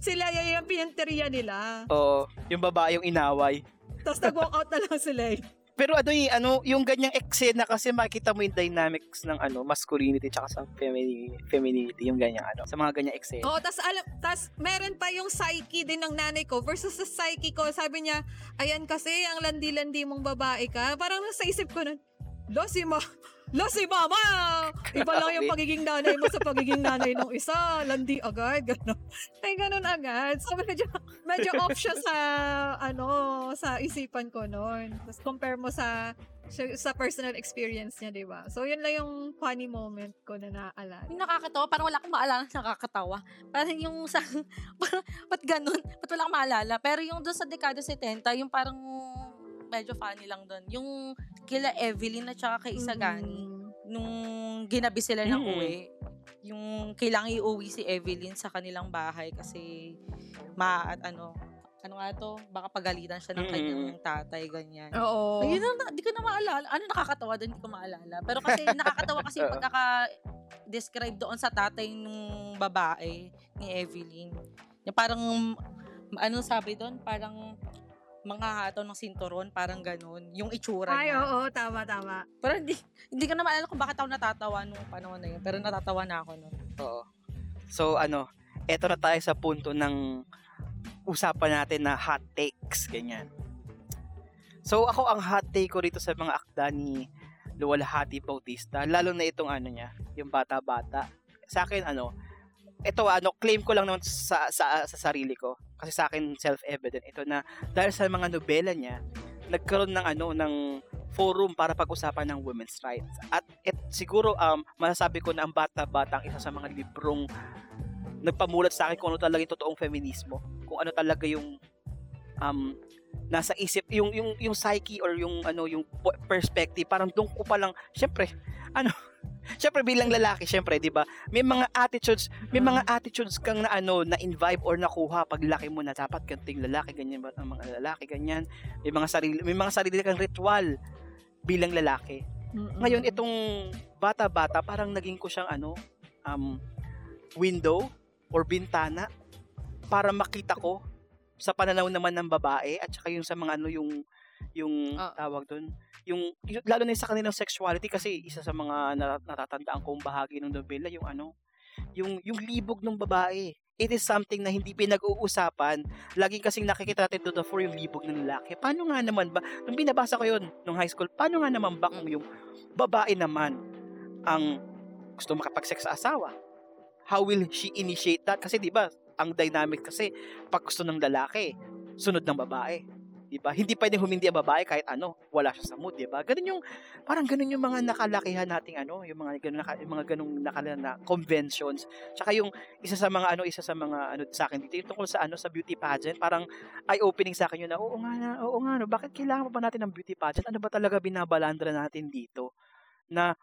si Lea yung piyanteriya nila. Oo, yung babae yung inaway. Tapos nag-walk out na lang si Lea. Pero ano yung, ano, yung ganyang eksena kasi makita mo yung dynamics ng ano, masculinity tsaka sa femininity, femininity yung ganyang ano, sa mga ganyang eksena. Oo, tas alam, tas meron pa yung psyche din ng nanay ko versus sa psyche ko. Sabi niya, ayan kasi, ang landi-landi mong babae ka. Parang nasa isip ko nun, lo si, ma- lo si mama! Iba lang yung pagiging nanay mo sa pagiging nanay ng isa. Landi agad, gano'n. Ay, gano'n agad. So, medyo, medyo off siya sa, ano, sa isipan ko noon. Tapos, compare mo sa, sa personal experience niya, di ba? So, yun lang yung funny moment ko na naaalala. Yung nakakatawa, parang wala akong maalala na nakakatawa. Parang yung sa, parang, ba't ganun? Ba't wala akong maalala? Pero yung doon sa dekada seventy, yung parang, medyo funny lang doon. Yung kila Evelyn at saka kay Isa Gani, mm-hmm. nung ginabi sila ng mm-hmm. uwi, yung kailang iuwi si Evelyn sa kanilang bahay kasi ma at ano, ano nga to, baka pagalitan siya ng kanyang mm-hmm. tatay, ganyan. Oo. Ayun lang, di ko na maalala. Ano nakakatawa doon, di ko maalala. Pero kasi nakakatawa kasi yung pagkaka-describe doon sa tatay nung babae ni Evelyn. Yung parang, ano sabi doon, parang, manghahataw ng sinturon, parang ganun. Yung itsura Ay, niya. Ay, oo, tama, tama. Pero hindi, hindi ko na maalala kung bakit ako natatawa nung panahon na yun. Pero natatawa na ako nun. Oo. So, ano, eto na tayo sa punto ng usapan natin na hot takes, ganyan. So, ako ang hot take ko rito sa mga akda ni Lualhati Bautista, lalo na itong ano niya, yung bata-bata. Sa akin, ano, ito ano, claim ko lang naman sa, sa, sa sarili ko. Kasi sa akin, self-evident. Ito na, dahil sa mga nobela niya, nagkaroon ng ano, ng forum para pag-usapan ng women's rights. At et, siguro, um, masasabi ko na ang bata-bata ang isa sa mga librong nagpamulat sa akin kung ano talaga yung totoong feminismo. Kung ano talaga yung um, nasa isip, yung, yung, yung psyche or yung, ano, yung perspective. Parang doon ko palang, syempre, ano, Siyempre bilang lalaki, siyempre, 'di ba? May mga attitudes, may mga attitudes kang na ano, na invite or nakuha pag laki mo na dapat ganting lalaki ganyan ba ang mga lalaki ganyan. May mga sarili, may mga sarili kang ritual bilang lalaki. Mm-mm. Ngayon itong bata-bata parang naging ko siyang ano, um window or bintana para makita ko sa pananaw naman ng babae at saka yung sa mga ano yung yung oh. tawag doon yung, yung lalo na yung sa kanilang sexuality kasi isa sa mga natatandaan kong bahagi ng nobela yung ano yung yung libog ng babae. It is something na hindi pinag-uusapan. Laging kasing nakikita natin to the for yung libog ng lalaki. Paano nga naman ba nung binabasa ko yun nung high school, paano nga naman ba kung yung babae naman ang gusto makapag-sex sa asawa, how will she initiate that? Kasi di ba ang dynamic kasi pag gusto ng lalaki sunod ng babae. Diba? Hindi pwedeng humindi ang babae kahit ano, wala siya sa mood, diba? Ganun yung, parang ganun yung mga nakalakihan nating ano, yung mga ganun, yung mga ganung nakalakihan na conventions. Tsaka yung isa sa mga ano, isa sa mga ano sa akin dito, yung tungkol sa ano, sa beauty pageant, parang eye-opening sa akin yun na, oo nga na, oo nga no, bakit kailangan pa natin ng beauty pageant? Ano ba talaga binabalandra natin dito? Na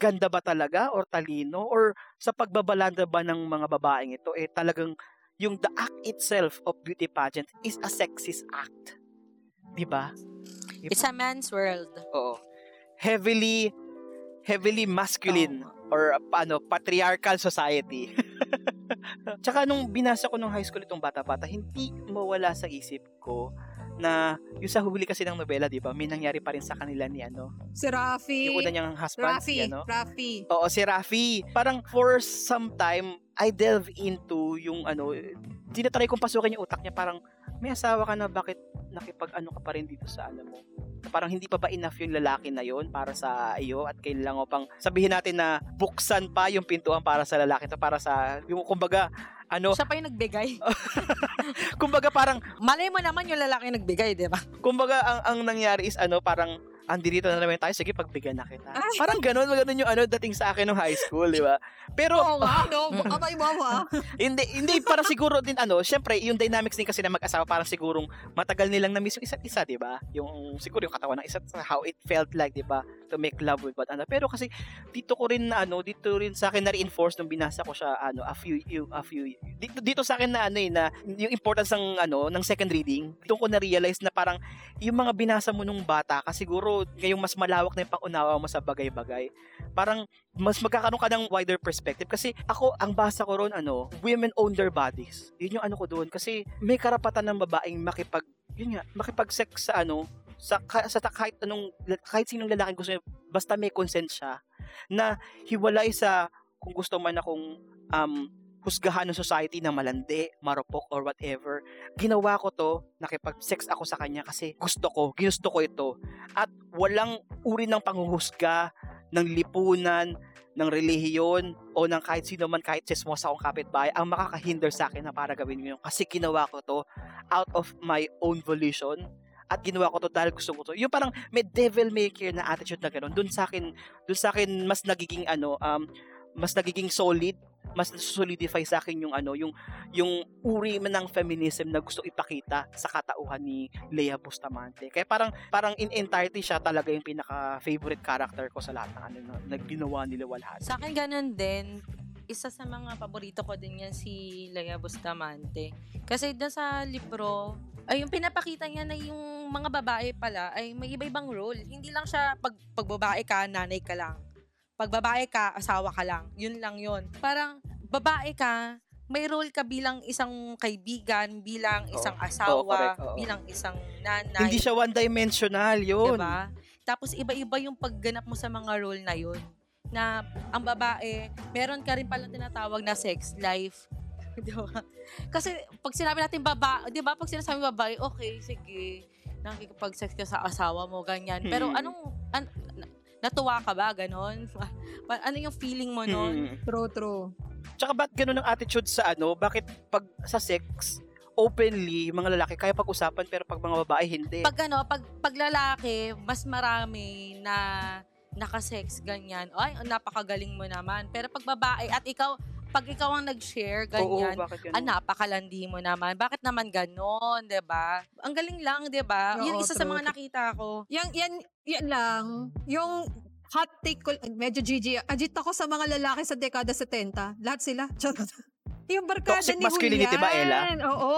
ganda ba talaga or talino or sa pagbabalandra ba ng mga babaeng ito, eh talagang yung the act itself of beauty pageant is a sexist act. Diba? Diba? It's a man's world. Oo. Heavily, heavily masculine oh. or ano, patriarchal society. Tsaka nung binasa ko nung high school itong bata-bata, hindi mawala sa isip ko na yung sa huli kasi ng nobela, diba? May nangyari pa rin sa kanila ni ano? Si Raffy. Yung una niyang husband. Raffy. Ano? Raffy. Oo, si Raffy. Parang for some time, I delve into yung ano, tinatry kong pasukin yung utak niya, parang may asawa ka na, bakit nakipag-ano ka pa rin dito sa ano mo? Parang hindi pa ba enough yung lalaki na yon para sa iyo at kailangan mo pang sabihin natin na buksan pa yung pintuan para sa lalaki to, para sa, yung kumbaga, ano? Siya pa yung nagbigay. kumbaga parang... Malay mo naman yung lalaki nagbigay, di ba? Kumbaga, ang, ang nangyari is ano, parang andito na naman tayo, sige, pagbigyan na kita. Ay. Parang ganun, ganun yung ano, dating sa akin ng high school, di ba? Pero, oo nga, no, atay mama. Hindi, hindi, parang siguro din, ano, syempre, yung dynamics din kasi na mag-asawa, parang sigurong matagal nilang na-miss yung isa't isa, di ba? Yung, siguro yung katawan ng isa't isa, how it felt like, di ba? To make love with one another. Pero kasi, dito ko rin, ano, dito rin sa akin na-reinforce nung binasa ko siya, ano, a few, a few, dito, dito sa akin na, ano, eh, na, yung importance ng, ano, ng second reading, dito ko na-realize na parang, yung mga binasa mo nung bata, kasi siguro ngayong mas malawak na yung pang-unawa mo sa bagay-bagay. Parang mas magkakaroon ka ng wider perspective kasi ako ang basa ko ron ano, women own their bodies. Yun yung ano ko doon kasi may karapatan ng babaeng makipag yun nga, makipag-sex sa ano, sa, sa kahit anong kahit sinong lalaking gusto niya basta may consent siya na hiwalay sa kung gusto man akong um husgahan ng society na malandi, marupok, or whatever. Ginawa ko to, nakipag-sex ako sa kanya kasi gusto ko, ginusto ko ito. At walang uri ng panghuhusga, ng lipunan, ng relihiyon, o ng kahit sino man, kahit sismosa akong kapitbahay, ang makakahinder sa akin na para gawin mo yun. Kasi ginawa ko to out of my own volition. At ginawa ko to dahil gusto ko to. Yung parang may devil may care na attitude na gano'n. Doon sa akin, doon sa akin mas nagiging ano, um, mas nagiging solid mas solidify sa akin yung ano yung yung uri man ng feminism na gusto ipakita sa katauhan ni Lea Bustamante. Kaya parang parang in entirety siya talaga yung pinaka favorite character ko sa lahat ng ano na ginawa ni Lualhati. Sa akin ganun din, isa sa mga paborito ko din yan si Lea Bustamante. Kasi doon sa libro, ay yung pinapakita niya na yung mga babae pala ay may iba-ibang role. Hindi lang siya pag pagbabae ka, nanay ka lang. Pag babae ka, asawa ka lang. Yun lang yun. Parang babae ka, may role ka bilang isang kaibigan, bilang oh, isang asawa, oh, correct, oh. bilang isang nanay. Hindi siya one-dimensional yun. Diba? Tapos iba-iba yung pagganap mo sa mga role na yun. Na ang babae, meron ka rin palang tinatawag na sex life. Diba? Kasi pag sinabi natin babae, diba? Pag sinasabi babae, okay, sige, nakikipag-sex ka sa asawa mo, ganyan. Pero hmm. anong... An- Natuwa ka ba? Ganon? Ano yung feeling mo nun? Hmm. True, true. Tsaka ba't ganon ang attitude sa ano? Bakit pag sa sex, openly, mga lalaki kaya pag-usapan pero pag mga babae, hindi? Pag ano, pag, pag lalaki, mas marami na nakasex, ganyan. Ay, napakagaling mo naman. Pero pag babae at ikaw, pag ikaw ang nag-share, ganyan, oo, bakit ganun? Ah, napakalandi mo naman. Bakit naman ganon, diba? Ang galing lang, diba? Oo, yan isa true. Sa mga nakita ko. Yan, yan, yan lang. Yung hot take ko, medyo G G, agit ako sa mga lalaki sa dekada seventy. Lahat sila. Yung barkada toxic ni Julian. Toxic masculinity ba, Ella? Oo.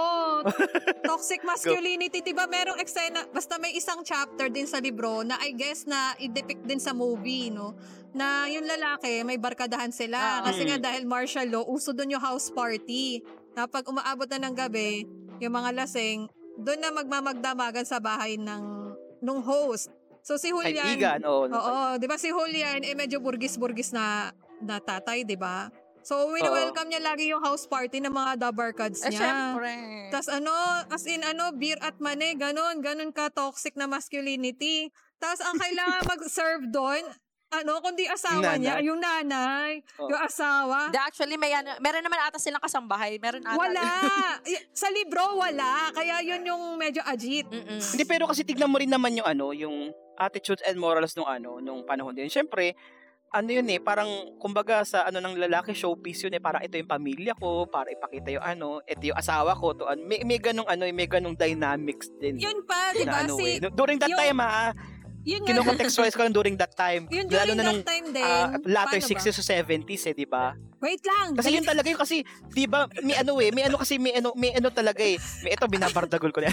Toxic masculinity, diba? Merong eksena, basta may isang chapter din sa libro na I guess na i-depict din sa movie, no? Na yung lalaki, may barkadahan sila. Ah, kasi mm. nga dahil martial law, uso doon yung house party. Na pag umaabot na ng gabi, yung mga lasing, doon na magmamagdamagan sa bahay ng nung host. So si Julian, Igan, oh, no, oo, di ba si Julian, eh medyo burgis-burgis na, na tatay, di ba? So, wini-welcome niya lagi yung house party ng mga dabarkads niya. Eh, syempre. Tapos ano, as in ano, beer at mani, ganun, ganun ka toxic na masculinity. Tapos ang kailangan mag-serve doon, ano, kundi asawa nanay. Niya, yung nanay, oh. yung asawa. The actually, may ano, meron naman ata silang kasambahay, meron ata. Wala! Sa libro, wala. Kaya yun yung medyo ajit. Mm-mm. Hindi, pero kasi tignan mo rin naman yung ano, yung attitudes and morals nung ano, nung panahon din. Syempre, ano yun eh, parang, kumbaga sa ano ng lalaki, showpiece yun eh, parang ito yung pamilya ko, para ipakita yung ano, ito yung asawa ko, to, may, may ganong ano, may ganong dynamics din. Yun pa, di ba? Ano, si, eh. During that yung, time ha, kinokontextualize ko lang during that time. Yun during na that nung, time din. Uh, latter sixties o seventies eh, di ba? Wait lang. Kasi wait. Yun talaga yun, kasi, di ba, may ano eh, may ano kasi, may ano, may ano talaga eh, may ito, binabardagol ko na.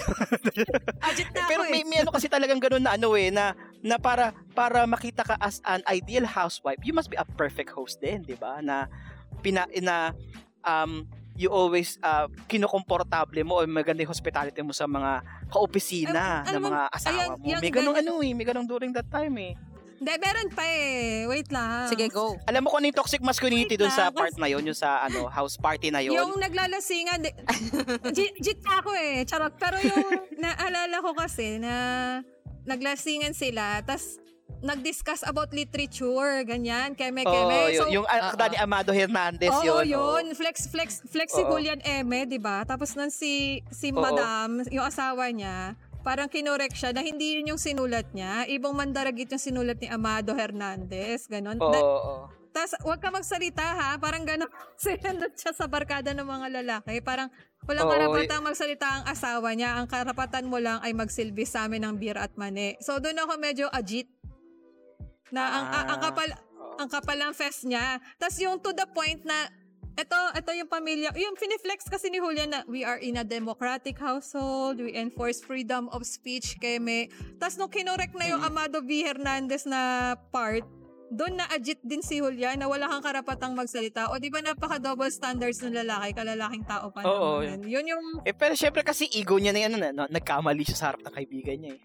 Ajit na pero may, may ano kasi talagang ganun na ano eh, na, na para para makita ka as an ideal housewife, you must be a perfect host din, di ba? Na, pina, na um, you always uh, kinokomportable mo o maganda yung hospitality mo sa mga kaopisina um, ng mga asawa ayun, mo. May ganong ano eh, may ganong during that time eh. Hindi, meron pa eh. Wait lang. Sige, go. Alam mo kung ano yung toxic masculinity doon sa part na yun, yung sa ano house party na yun. Yung naglalasingan, j- jit ako eh, charot. Pero yung naalala ko kasi na naglasingan sila, tas nag-discuss about literature, ganyan, keme-keme. Oh, so, yung akda uh, ni Amado Hernandez oh, yun. Oo, yun. Oh. Flex, flex, flexible oh, yan, eme, diba? Tapos nun si, si oh, madam, yung asawa niya, parang kinorek siya na hindi yun yung sinulat niya. Ibang mandaragit yung sinulat ni Amado Hernandez. Ganon. Oo, na- oo. Tapos, huwag ka magsalita ha. Parang ganon. Sinunod siya sa barkada ng mga lalaki. Parang, walang karapatang magsalita ang asawa niya. Ang karapatan mo lang ay magsilbi sa amin ng beer at mani. So, doon ako medyo ajit. Na ang, ah. a- ang kapal... ang kapal ng fest niya. Tapos yung to the point na, eto, eto yung pamilya, yung finiflex kasi ni Julian na, we are in a democratic household, we enforce freedom of speech, keme. Tapos nung kinorek na yung Amado B. Hernandez na part, doon na ajit din si Julian na wala kang karapatang magsalita. O di ba napaka-double standards ng lalaki, kalalaking tao pa oh, naman. Yun yung... Eh, pero syempre kasi ego niya na yun, ano, nagkamali siya sa harap ng kaibigan niya eh.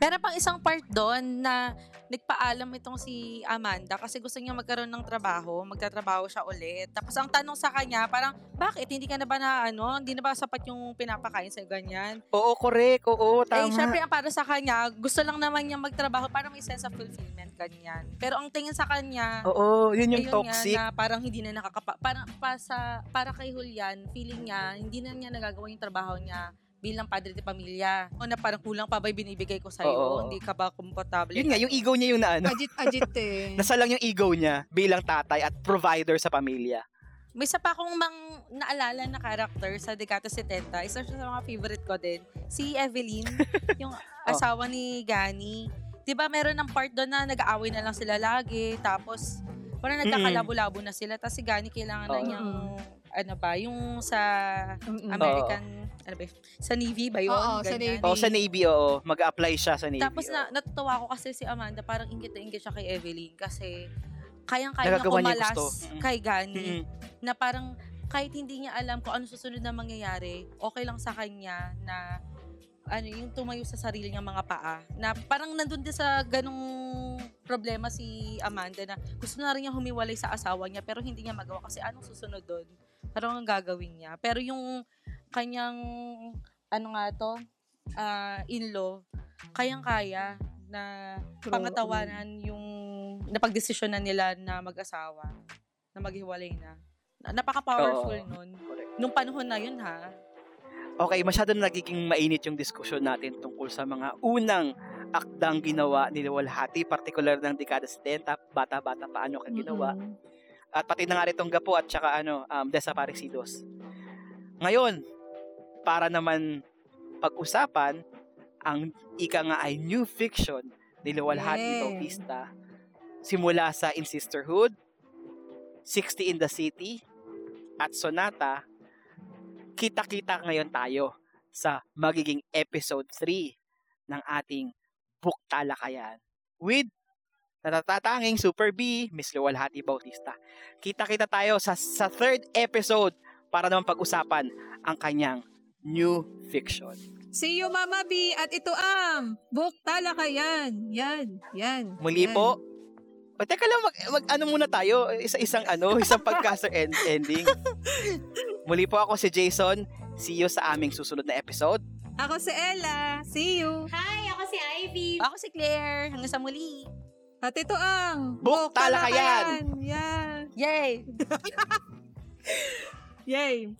Meron pang isang part doon na nagpaalam itong si Amanda kasi gusto niya magkaroon ng trabaho, magtatrabaho siya ulit. Tapos ang tanong sa kanya, parang, bakit? Hindi ka na ba na, ano, hindi na ba sapat yung pinapakain sa'yo, ganyan? Oo, correct. Oo, tama. Eh, syempre, para sa kanya, gusto lang naman niya magtrabaho para may sense of fulfillment, ganyan. Pero ang tingin sa kanya, oo, yun yung toxic. Na parang hindi na nakakapa, parang pa sa, para kay Julian, feeling niya, hindi na niya nagagawa yung trabaho niya bilang padre de pamilya. O na parang kulang pa ba binibigay ko sa'yo? Oo. Hindi ka ba komportable? Yun nga, yung ego niya yung na ano. Ajit, ajit eh. Nasa lang yung ego niya bilang tatay at provider sa pamilya. May isa pa akong mang naalala na character sa Dekada seventy. Isa siya sa mga favorite ko din. Si Evelyn, yung oh. asawa ni Gani. Diba meron ng part doon na nag-aaway na lang sila lagi. Tapos parang nagkakalabo-labo na sila. Tapos si Gani kailangan oh. na niyang... ano ba, yung sa American, oh. ano ba, sa Navy ba yun? Oo, sa Navy. Oo, sa Navy, oo. Mag-apply siya sa Navy. Tapos na, natutuwa ko kasi si Amanda, parang ingit na ingit siya kay Evelyn kasi kayang-kaya niya kumalas kay Gani mm-hmm. na parang kahit hindi niya alam kung ano susunod na mangyayari, okay lang sa kanya na ano yung tumayo sa sarili niyang mga paa. Na parang nandun din sa ganung problema si Amanda na gusto na rin niya humiwalay sa asawa niya pero hindi niya magawa kasi anong susunod doon? Parang ang gagawin niya. Pero yung kanyang, ano nga to, uh, in-law, kayang-kaya na pangatawanan yung napagdesisyonan nila na mag-asawa, na maghiwalay na. Napaka-powerful oh, nun. Correct. Nung panahon na yun, ha? Okay, masyado na nagiging mainit yung diskusyon natin tungkol sa mga unang akdang ginawa ni Lualhati, particular ng dekada seventy, bata-bata paano ka ginawa. Mm-hmm. At pati na nga rin tong Gapo at saka ano, um, Desaparecidos. Ngayon, para naman pag-usapan, ang ika nga ay new fiction ni Lualhati Bautista. Simula sa In Sisterhood, sixty in the City, at Sonata, kita-kita ngayon tayo sa magiging episode three ng ating Buktalakayan with natatanging Super B, Miss Lualhati Bautista. Kita-kita tayo sa, sa third episode para naman pag-usapan ang kanyang new fiction. See you, Mama B! At ito ang Buktalakayan. Yan, yan. Muli yan. Po. O, teka lang, mag, mag, ano muna tayo? Isa-isang ano, isang podcaster end, ending. Muli po ako si Jason. See you sa aming susunod na episode. Ako si Ella. See you. Hi, ako si Ivy. Ako si Claire. Hanggang sa muli. At ito ang Buktalakayan! Yan! Yay! Yay!